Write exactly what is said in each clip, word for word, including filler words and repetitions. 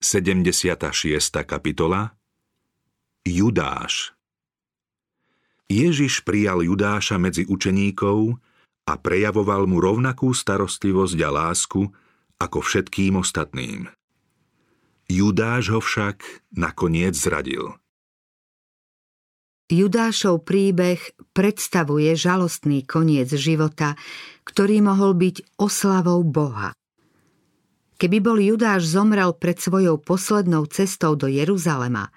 sedemdesiata šiesta kapitola Judáš. Ježiš prijal Judáša medzi učeníkov a prejavoval mu rovnakú starostlivosť a lásku ako všetkým ostatným. Judáš ho však nakoniec zradil. Judášov príbeh predstavuje žalostný koniec života, ktorý mohol byť oslavou Boha. Keby bol Judáš zomrel pred svojou poslednou cestou do Jeruzalema,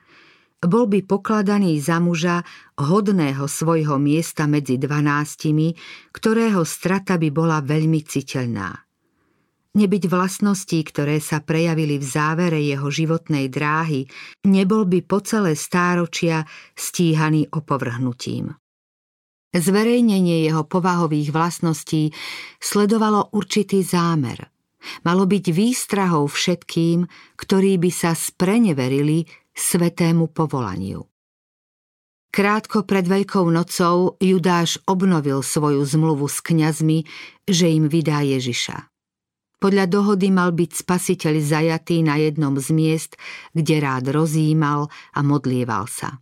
bol by pokladaný za muža hodného svojho miesta medzi dvanástimi, ktorého strata by bola veľmi citeľná. Nebyť vlastností, ktoré sa prejavili v závere jeho životnej dráhy, nebol by po celé stáročia stíhaný opovrhnutím. Zverejnenie jeho povahových vlastností sledovalo určitý zámer. Malo byť výstrahou všetkým, ktorí by sa spreneverili svetému povolaniu. Krátko pred Veľkou nocou Judáš obnovil svoju zmluvu s kňazmi, že im vydá Ježiša. Podľa dohody mal byť spasiteľ zajatý na jednom z miest, kde rád rozjímal a modlieval sa.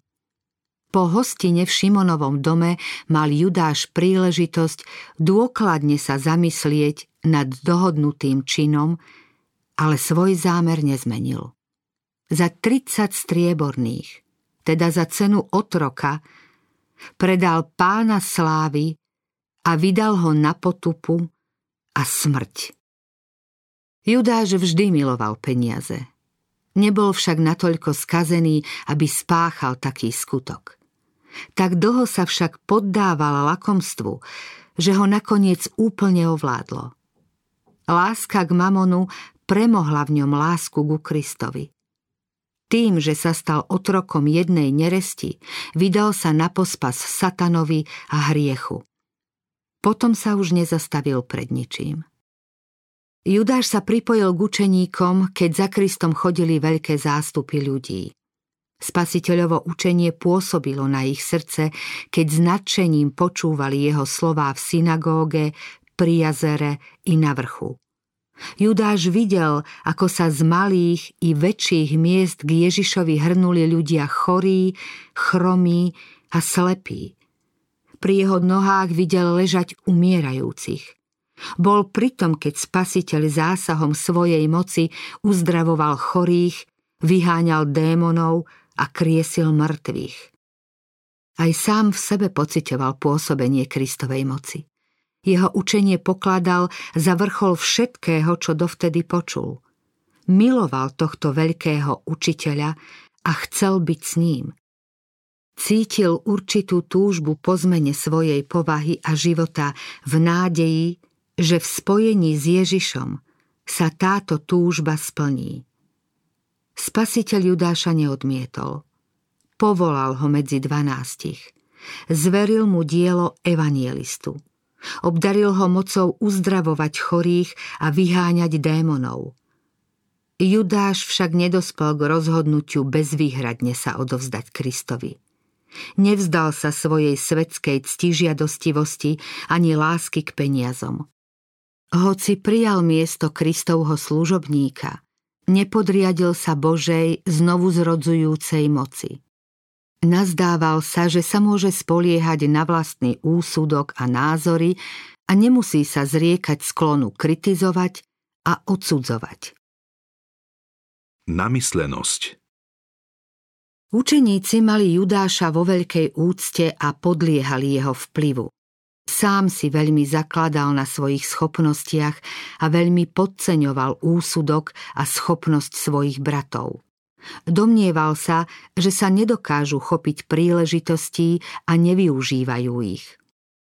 Po hostine v Šimonovom dome mal Judáš príležitosť dôkladne sa zamyslieť nad dohodnutým činom, ale svoj zámer nezmenil. Za tridsať strieborných, teda za cenu otroka, predal pána slávy a vydal ho na potupu a smrť. Judáš vždy miloval peniaze. Nebol však natoľko skazený, aby spáchal taký skutok. Tak dlho sa však poddával lakomstvu, že ho nakoniec úplne ovládlo. Láska k mamonu premohla v ňom lásku ku Kristovi. Tým, že sa stal otrokom jednej neresti, vydal sa na pospas satanovi a hriechu. Potom sa už nezastavil pred ničím. Judáš sa pripojil k učeníkom, keď za Kristom chodili veľké zástupy ľudí. Spasiteľovo učenie pôsobilo na ich srdce, keď s nadšením počúvali jeho slová v synagóge, pri jazere i na vrchu. Judáš videl, ako sa z malých i väčších miest k Ježišovi hrnuli ľudia chorí, chromí a slepí. Pri jeho nohách videl ležať umierajúcich. Bol pritom, keď Spasiteľ zásahom svojej moci uzdravoval chorých, vyháňal démonov a kriesil mŕtvych. Aj sám v sebe pociťoval pôsobenie Kristovej moci. Jeho učenie pokladal za vrchol všetkého, čo dovtedy počul. Miloval tohto veľkého učiteľa a chcel byť s ním. Cítil určitú túžbu po zmene svojej povahy a života v nádeji, že v spojení s Ježišom sa táto túžba splní. Spasiteľ Judáša neodmietol. Povolal ho medzi dvanástich. Zveril mu dielo evangelistu. Obdaril ho mocou uzdravovať chorých a vyháňať démonov. Judáš však nedospel k rozhodnutiu bezvýhradne sa odovzdať Kristovi. Nevzdal sa svojej svetskej ctižiadostivosti ani lásky k peniazom. Hoci prijal miesto Kristovho služobníka, nepodriadil sa Božej znovuzrodzujúcej moci. Nazdával sa, že sa môže spoliehať na vlastný úsudok a názory a nemusí sa zriekať sklonu kritizovať a odsudzovať. Namyslenosť. Učeníci mali Judáša vo veľkej úcte a podliehali jeho vplyvu. Sám si veľmi zakladal na svojich schopnostiach a veľmi podceňoval úsudok a schopnosť svojich bratov. Domnieval sa, že sa nedokážu chopiť príležitostí a nevyužívajú ich.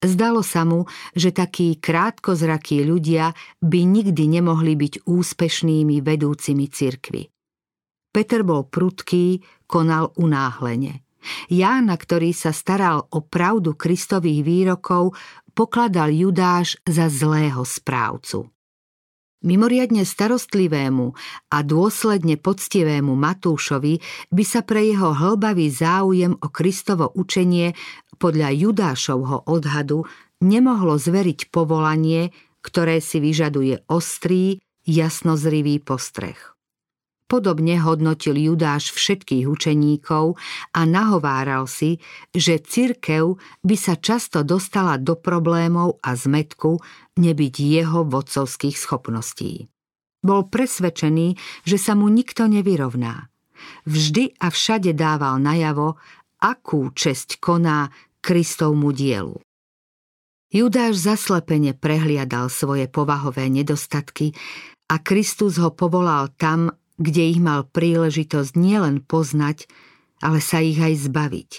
Zdalo sa mu, že takí krátkozrakí ľudia by nikdy nemohli byť úspešnými vedúcimi cirkvi. Peter bol prudký, konal unáhlene. Ján, ktorý sa staral o pravdu Kristových výrokov, pokladal Judáš za zlého správcu. Mimoriadne starostlivému a dôsledne poctivému Matúšovi by sa pre jeho hlbavý záujem o Kristovo učenie podľa Judášovho odhadu nemohlo zveriť povolanie, ktoré si vyžaduje ostrý, jasnozrivý postreh. Podobne hodnotil Judáš všetkých učeníkov a nahováral si, že cirkev by sa často dostala do problémov a zmätku nebyť jeho vodcovských schopností. Bol presvedčený, že sa mu nikto nevyrovná. Vždy a všade dával najavo, akú česť koná Kristovmu dielu. Judáš zaslepene prehliadal svoje povahové nedostatky a Kristus ho povolal tam, kde ich mal príležitosť nielen poznať, ale sa ich aj zbaviť.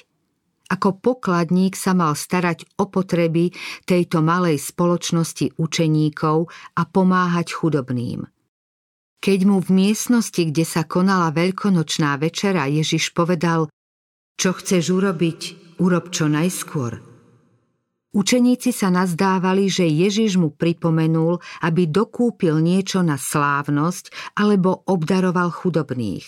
Ako pokladník sa mal starať o potreby tejto malej spoločnosti učeníkov a pomáhať chudobným. Keď mu v miestnosti, kde sa konala veľkonočná večera, Ježiš povedal: "Čo chceš urobiť, urob čo najskôr." Učeníci sa nazdávali, že Ježiš mu pripomenul, aby dokúpil niečo na slávnosť alebo obdaroval chudobných.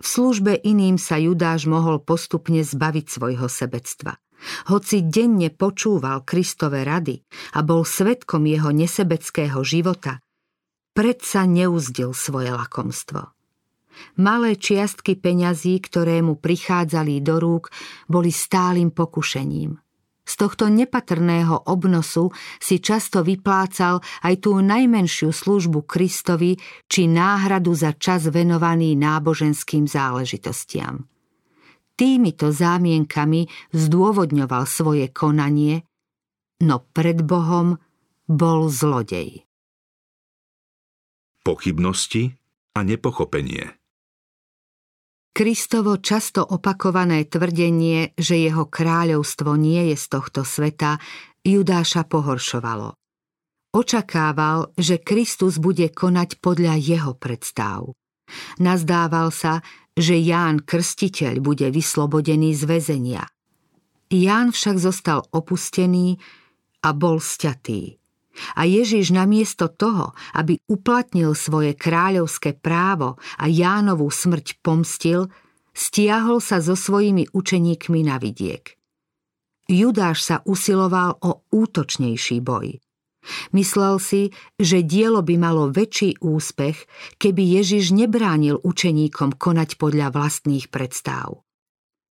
V službe iným sa Judáš mohol postupne zbaviť svojho sebectva. Hoci denne počúval Kristove rady a bol svedkom jeho nesebeckého života, predsa neuzdil svoje lakomstvo. Malé čiastky peňazí, ktoré mu prichádzali do rúk, boli stálym pokušením. Z tohto nepatrného obnosu si často vyplácal aj tú najmenšiu službu Kristovi či náhradu za čas venovaný náboženským záležitostiam. Týmito zámienkami zdôvodňoval svoje konanie, no pred Bohom bol zlodej. Pochybnosti a nepochopenie. Kristovo často opakované tvrdenie, že jeho kráľovstvo nie je z tohto sveta, Judáša pohoršovalo. Očakával, že Kristus bude konať podľa jeho predstáv. Nazdával sa, že Ján Krstiteľ bude vyslobodený z väzenia. Ján však zostal opustený a bol sťatý. A Ježiš namiesto toho, aby uplatnil svoje kráľovské právo a Jánovu smrť pomstil, stiahol sa so svojimi učeníkmi na vidiek. Judáš sa usiloval o útočnejší boj. Myslel si, že dielo by malo väčší úspech, keby Ježiš nebránil učeníkom konať podľa vlastných predstáv.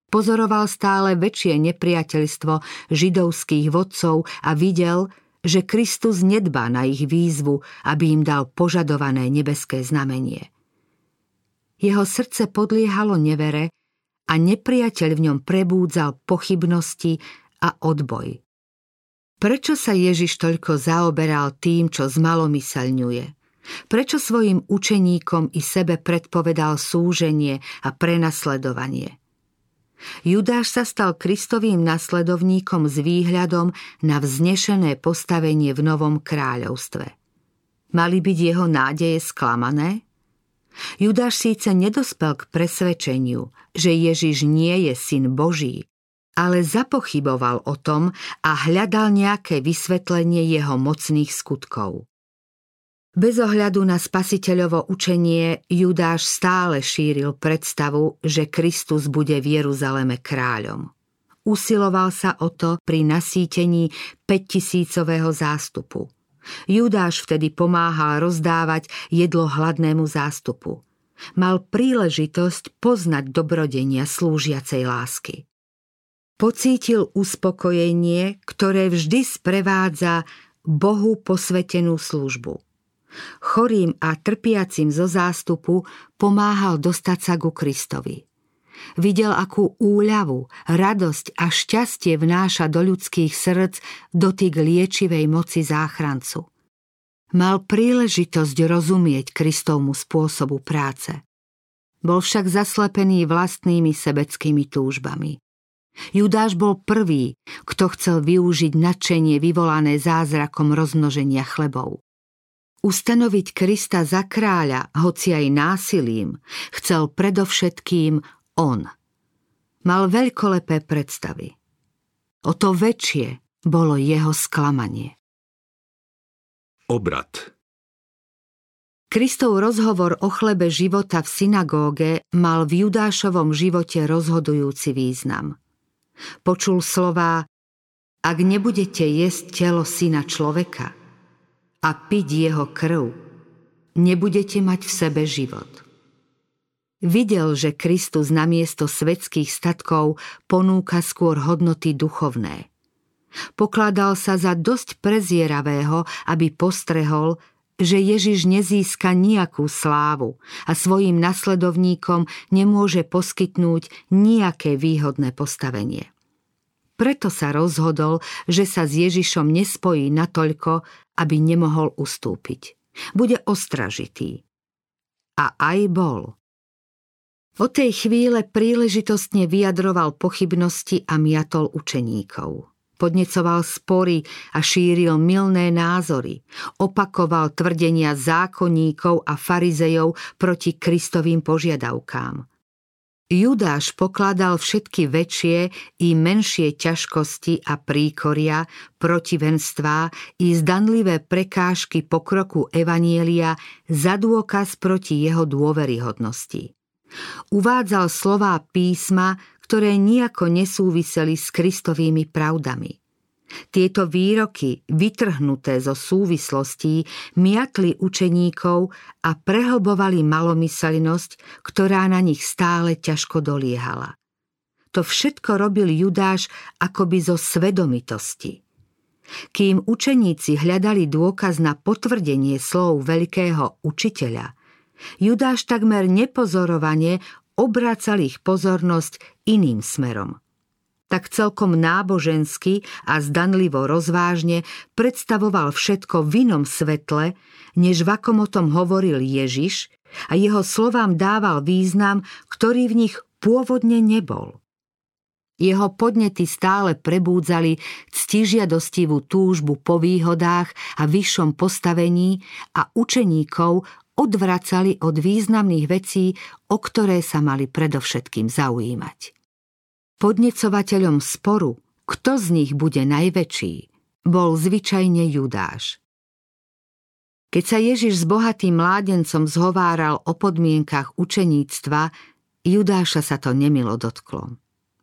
Pozoroval stále väčšie nepriateľstvo židovských vodcov a videl, že Kristus nedbá na ich výzvu, aby im dal požadované nebeské znamenie. Jeho srdce podliehalo nevere a nepriateľ v ňom prebúdzal pochybnosti a odboj. Prečo sa Ježiš toľko zaoberal tým, čo zmalomyselňuje? Prečo svojim učeníkom i sebe predpovedal súženie a prenasledovanie? Judáš sa stal Kristovým nasledovníkom s výhľadom na vznešené postavenie v novom kráľovstve. Mali byť jeho nádeje sklamané? Judáš síce nedospel k presvedčeniu, že Ježiš nie je syn Boží, ale zapochyboval o tom a hľadal nejaké vysvetlenie jeho mocných skutkov. Bez ohľadu na spasiteľovo učenie Judáš stále šíril predstavu, že Kristus bude v Jeruzaleme kráľom. Usiloval sa o to pri nasýtení päťtisícového zástupu. Judáš vtedy pomáhal rozdávať jedlo hladnému zástupu. Mal príležitosť poznať dobrodenia slúžiacej lásky. Pocítil uspokojenie, ktoré vždy sprevádza Bohu posvetenú službu. Chorým a trpiacim zo zástupu pomáhal dostať sa ku Kristovi. Videl, akú úľavu, radosť a šťastie vnáša do ľudských srdc dotyk liečivej moci záchrancu. Mal príležitosť rozumieť Kristovmu spôsobu práce. Bol však zaslepený vlastnými sebeckými túžbami. Judáš bol prvý, kto chcel využiť nadšenie vyvolané zázrakom rozmnoženia chlebov. Ustanoviť Krista za kráľa, hoci aj násilím, chcel predovšetkým on. Mal veľkolepé predstavy. O to väčšie bolo jeho sklamanie. Obrat. Kristov rozhovor o chlebe života v synagóge mal v Judášovom živote rozhodujúci význam. Počul slová: "Ak nebudete jesť telo syna človeka a piť jeho krv, nebudete mať v sebe život." Videl, že Kristus namiesto svetských statkov ponúka skôr hodnoty duchovné. Pokladal sa za dosť prezieravého, aby postrehol, že Ježiš nezíska nejakú slávu a svojim nasledovníkom nemôže poskytnúť nejaké výhodné postavenie. Preto sa rozhodol, že sa s Ježišom nespojí natoľko, aby nemohol ustúpiť. Bude ostražitý. A aj bol. Od tej chvíle príležitostne vyjadroval pochybnosti a miatol učeníkov. Podnecoval spory a šíril mylné názory. Opakoval tvrdenia zákonníkov a farizejov proti Kristovým požiadavkám. Judáš pokladal všetky väčšie i menšie ťažkosti a príkoria, protivenstvá i zdanlivé prekážky pokroku evanjelia za dôkaz proti jeho dôveryhodnosti. Uvádzal slová písma, ktoré nijako nesúviseli s Kristovými pravdami. Tieto výroky, vytrhnuté zo súvislostí, miatli učeníkov a prehlbovali malomyselnosť, ktorá na nich stále ťažko doliehala. To všetko robil Judáš akoby zo svedomitosti. Kým učeníci hľadali dôkaz na potvrdenie slov veľkého učiteľa, Judáš takmer nepozorovane obracal ich pozornosť iným smerom. Tak celkom nábožensky a zdanlivo rozvážne predstavoval všetko v inom svetle, než v akom o tom hovoril Ježiš, a jeho slovám dával význam, ktorý v nich pôvodne nebol. Jeho podnety stále prebúdzali ctižiadostivú túžbu po výhodách a vyššom postavení a učeníkov odvracali od významných vecí, o ktoré sa mali predovšetkým zaujímať. Podnecovateľom sporu, kto z nich bude najväčší, bol zvyčajne Judáš. Keď sa Ježiš s bohatým mládencom zhováral o podmienkach učeníctva, Judáša sa to nemilo dotklo.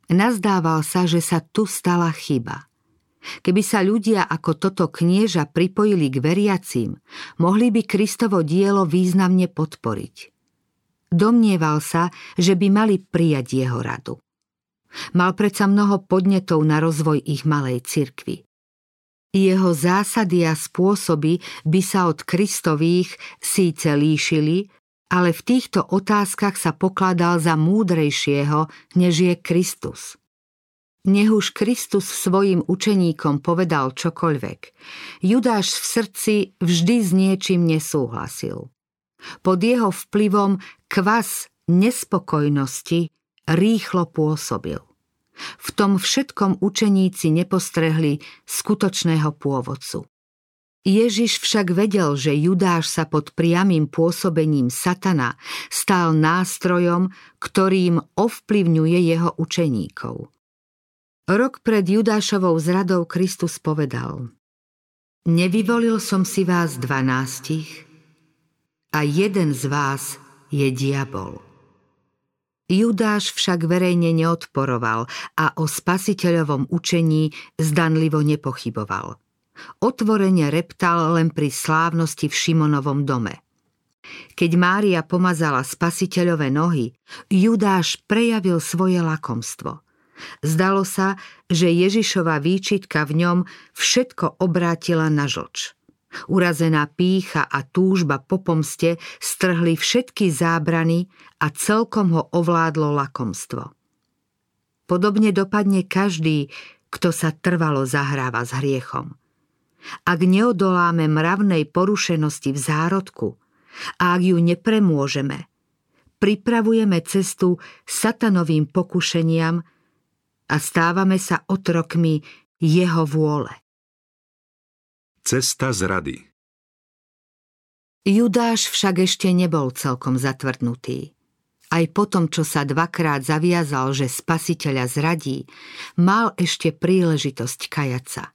Nazdával sa, že sa tu stala chyba. Keby sa ľudia ako toto knieža pripojili k veriacím, mohli by Kristovo dielo významne podporiť. Domnieval sa, že by mali prijať jeho radu. Mal predsa mnoho podnetov na rozvoj ich malej cirkvi. Jeho zásady a spôsoby by sa od Kristových síce líšili, ale v týchto otázkach sa pokladal za múdrejšieho, než je Kristus. Nech už Kristus svojim učeníkom povedal čokoľvek, Judáš v srdci vždy s niečím nesúhlasil. Pod jeho vplyvom kvas nespokojnosti rýchlo pôsobil. V tom všetkom učeníci nepostrehli skutočného pôvodcu. Ježiš však vedel, že Judáš sa pod priamym pôsobením satana stal nástrojom, ktorým ovplyvňuje jeho učeníkov. Rok pred Judášovou zradou Kristus povedal: Nevyvolil som si vás dvanástich a jeden z vás je diabol. Judáš však verejne neodporoval a o spasiteľovom učení zdanlivo nepochyboval. Otvorene reptal len pri slávnosti v Šimonovom dome. Keď Mária pomazala spasiteľové nohy, Judáš prejavil svoje lakomstvo. Zdalo sa, že Ježišova výčitka v ňom všetko obrátila na žlč. Urazená pýcha a túžba po pomste strhli všetky zábrany a celkom ho ovládlo lakomstvo. Podobne dopadne každý, kto sa trvalo zahráva s hriechom. Ak neodoláme mravnej porušenosti v zárodku a ak ju nepremôžeme, pripravujeme cestu satanovým pokušeniam a stávame sa otrokmi jeho vôle. Cesta zrady. Judáš však ešte nebol celkom zatvrdnutý. Aj po tom, čo sa dvakrát zaviazal, že spasiteľa zradí, mal ešte príležitosť kajať sa.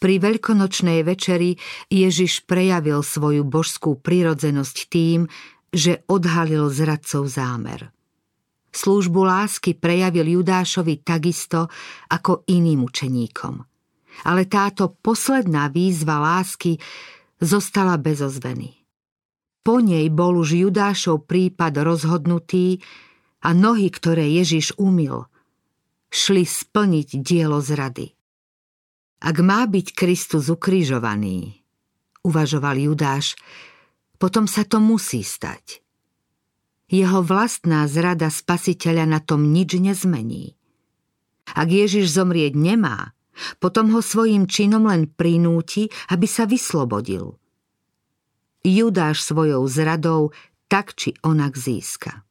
Pri veľkonočnej večeri Ježiš prejavil svoju božskú prirodzenosť tým, že odhalil zradcov zámer. Službu lásky prejavil Judášovi takisto ako iným učeníkom. Ale táto posledná výzva lásky zostala bez ozveny. Po nej bol už Judášov prípad rozhodnutý a nohy, ktoré Ježiš umyl, šli splniť dielo zrady. Ak má byť Kristus ukrižovaný, uvažoval Judáš, potom sa to musí stať. Jeho vlastná zrada Spasiteľa na tom nič nezmení. Ak Ježiš zomrieť nemá, potom ho svojím činom len prinúti, aby sa vyslobodil. Judáš svojou zradou tak či onak získa.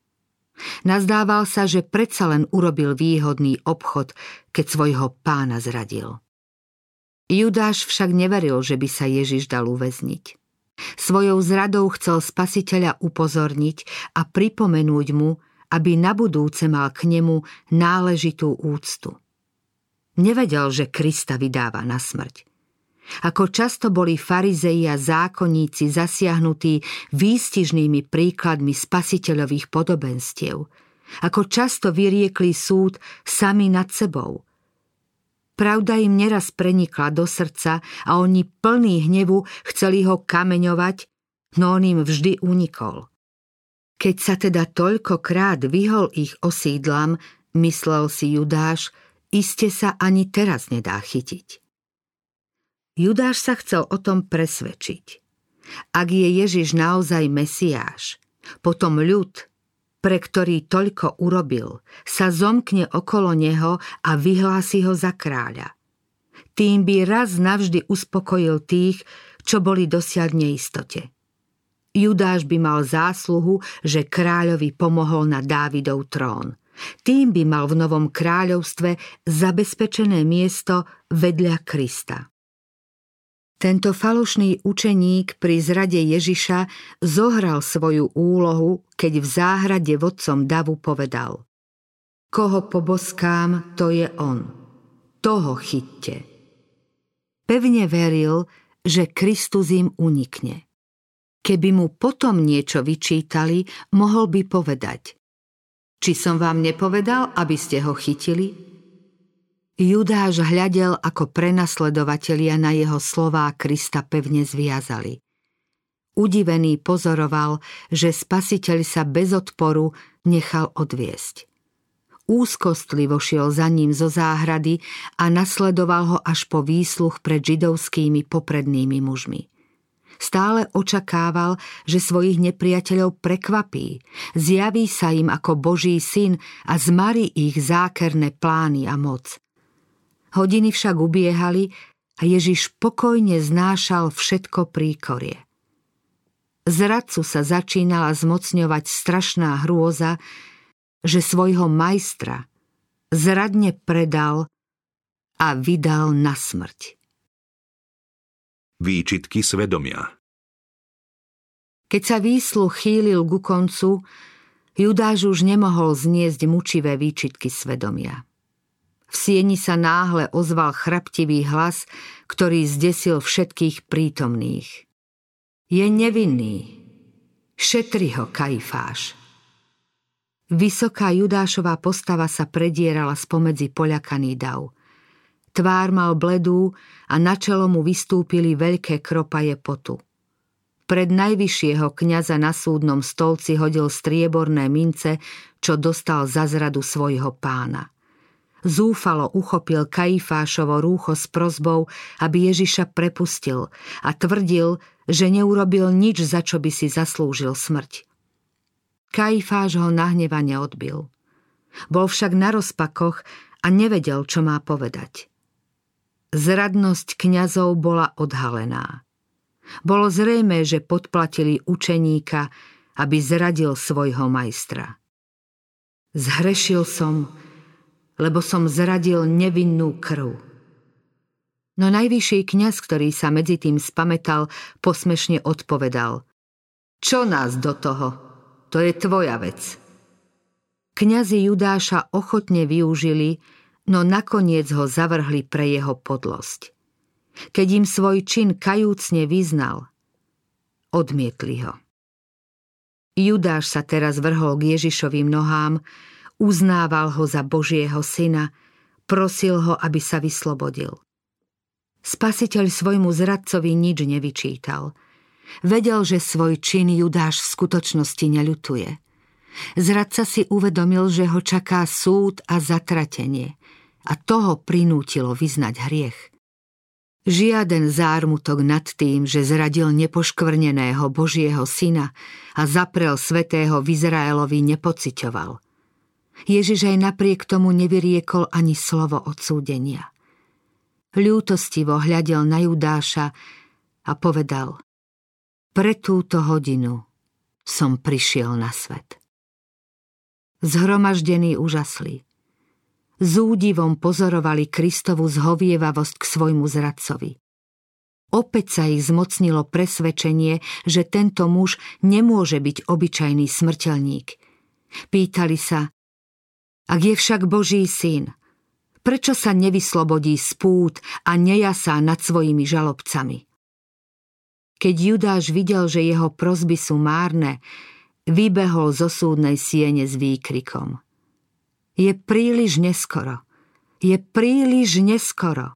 Nazdával sa, že predsa len urobil výhodný obchod, keď svojho pána zradil. Judáš však neveril, že by sa Ježiš dal uväzniť. Svojou zradou chcel Spasiteľa upozorniť a pripomenúť mu, aby na budúce mal k nemu náležitú úctu. Nevedel, že Krista vydáva na smrť. Ako často boli farizei a zákonníci zasiahnutí výstižnými príkladmi spasiteľových podobenstiev, ako často vyriekli súd sami nad sebou. Pravda im neraz prenikla do srdca a oni plní hnevu chceli ho kameňovať, no on im vždy unikol. Keď sa teda toľkokrát vyhol ich osídlam, myslel si Judáš, iste sa ani teraz nedá chytiť. Judáš sa chcel o tom presvedčiť. Ak je Ježiš naozaj Mesiáš, potom ľud, pre ktorý toľko urobil, sa zomkne okolo neho a vyhlási ho za kráľa. Tým by raz navždy uspokojil tých, čo boli dosiaľ v neistote. Judáš by mal zásluhu, že kráľovi pomohol na Dávidov trón. Tým by mal v novom kráľovstve zabezpečené miesto vedľa Krista. Tento falošný učeník pri zrade Ježiša zohral svoju úlohu, keď v záhrade vodcom davu povedal: "Koho poboskám, to je on. Toho chyťte." Pevne veril, že Kristus im unikne. Keby mu potom niečo vyčítali, mohol by povedať: "Či som vám nepovedal, aby ste ho chytili?" Judáš hľadel, ako prenasledovatelia na jeho slová Krista pevne zviazali. Udivený pozoroval, že Spasiteľ sa bez odporu nechal odviesť. Úzkostlivo šiel za ním zo záhrady a nasledoval ho až po výsluch pred židovskými poprednými mužmi. Stále očakával, že svojich nepriateľov prekvapí, zjaví sa im ako Boží syn a zmarí ich zákerné plány a moc. Hodiny však ubiehali a Ježiš pokojne znášal všetko príkorie. Zradcu sa začínala zmocňovať strašná hrôza, že svojho majstra zradne predal a vydal na smrť. Výčitky svedomia. Keď sa výsluh chýlil ku koncu, Judáš už nemohol zniesť mučivé výčitky svedomia. V sieni sa náhle ozval chraptivý hlas, ktorý zdesil všetkých prítomných. Je nevinný. Šetri ho, Kajfáš. Vysoká Judášová postava sa predierala spomedzi poľakaný dav. Tvár mal bledú a na čelo mu vystúpili veľké kropaje potu. Pred najvyššieho kňaza na súdnom stolci hodil strieborné mince, čo dostal za zradu svojho pána. Zúfalo uchopil Kajfášovo rúcho s prosbou, aby Ježiša prepustil, a tvrdil, že neurobil nič, za čo by si zaslúžil smrť. Kajfáš ho nahnevane odbil. Bol však na rozpakoch a nevedel, čo má povedať. Zradnosť kňazov bola odhalená. Bolo zrejmé, že podplatili učeníka, aby zradil svojho majstra. Zhrešil som, lebo som zradil nevinnú krv. No najvyšší kňaz, ktorý sa medzi tým spametal, posmešne odpovedal: Čo nás do toho? To je tvoja vec. Kňazi Judáša ochotne využili, no nakoniec ho zavrhli pre jeho podlosť. Keď im svoj čin kajúcne vyznal, odmietli ho. Judáš sa teraz vrhol k Ježišovým nohám, uznával ho za Božieho syna, prosil ho, aby sa vyslobodil. Spasiteľ svojmu zradcovi nič nevyčítal. Vedel, že svoj čin Judáš v skutočnosti neľutuje. Zradca si uvedomil, že ho čaká súd a zatratenie, a to ho prinútilo vyznať hriech. Žiaden zármutok nad tým, že zradil nepoškvrneného Božieho syna a zaprel svätého v Izraelovi, nepociťoval. Ježiš aj napriek tomu nevyriekol ani slovo odsúdenia. Ľútostivo hľadel na Judáša a povedal: pre túto hodinu som prišiel na svet. Zhromaždení úžasli. S údivom pozorovali Kristovu zhovievavosť k svojmu zradcovi. Opäť sa ich zmocnilo presvedčenie, že tento muž nemôže byť obyčajný smrteľník. Pýtali sa: ak je však Boží syn, prečo sa nevyslobodí z pút a nejasá nad svojimi žalobcami? Keď Judáš videl, že jeho prosby sú márne, vybehol zo súdnej siene s výkrikom: je príliš neskoro. Je príliš neskoro.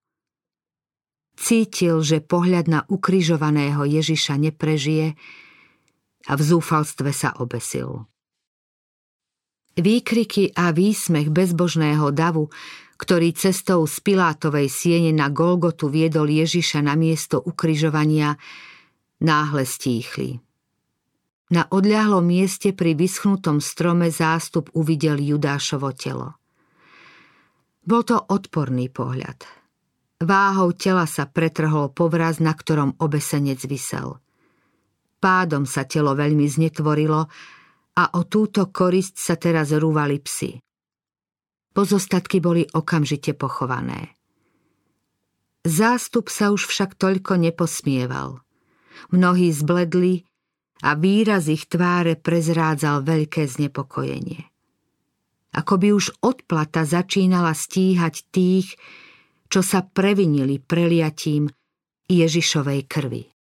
Cítil, že pohľad na ukrižovaného Ježiša neprežije, a v zúfalstve sa obesil. Výkriky a výsmech bezbožného davu, ktorý cestou z Pilátovej siene na Golgotu viedol Ježiša na miesto ukrižovania, náhle stíchli. Na odľahlom mieste pri vyschnutom strome zástup uvidel Judášovo telo. Bol to odporný pohľad. Váhou tela sa pretrhol povraz, na ktorom obesenec visel. Pádom sa telo veľmi znetvorilo a o túto korisť sa teraz rúvali psi. Pozostatky boli okamžite pochované. Zástup sa už však toľko neposmieval. Mnohí zbledli a výraz ich tváre prezrádzal veľké znepokojenie. Ako by už odplata začínala stíhať tých, čo sa previnili preliatím Ježišovej krvi.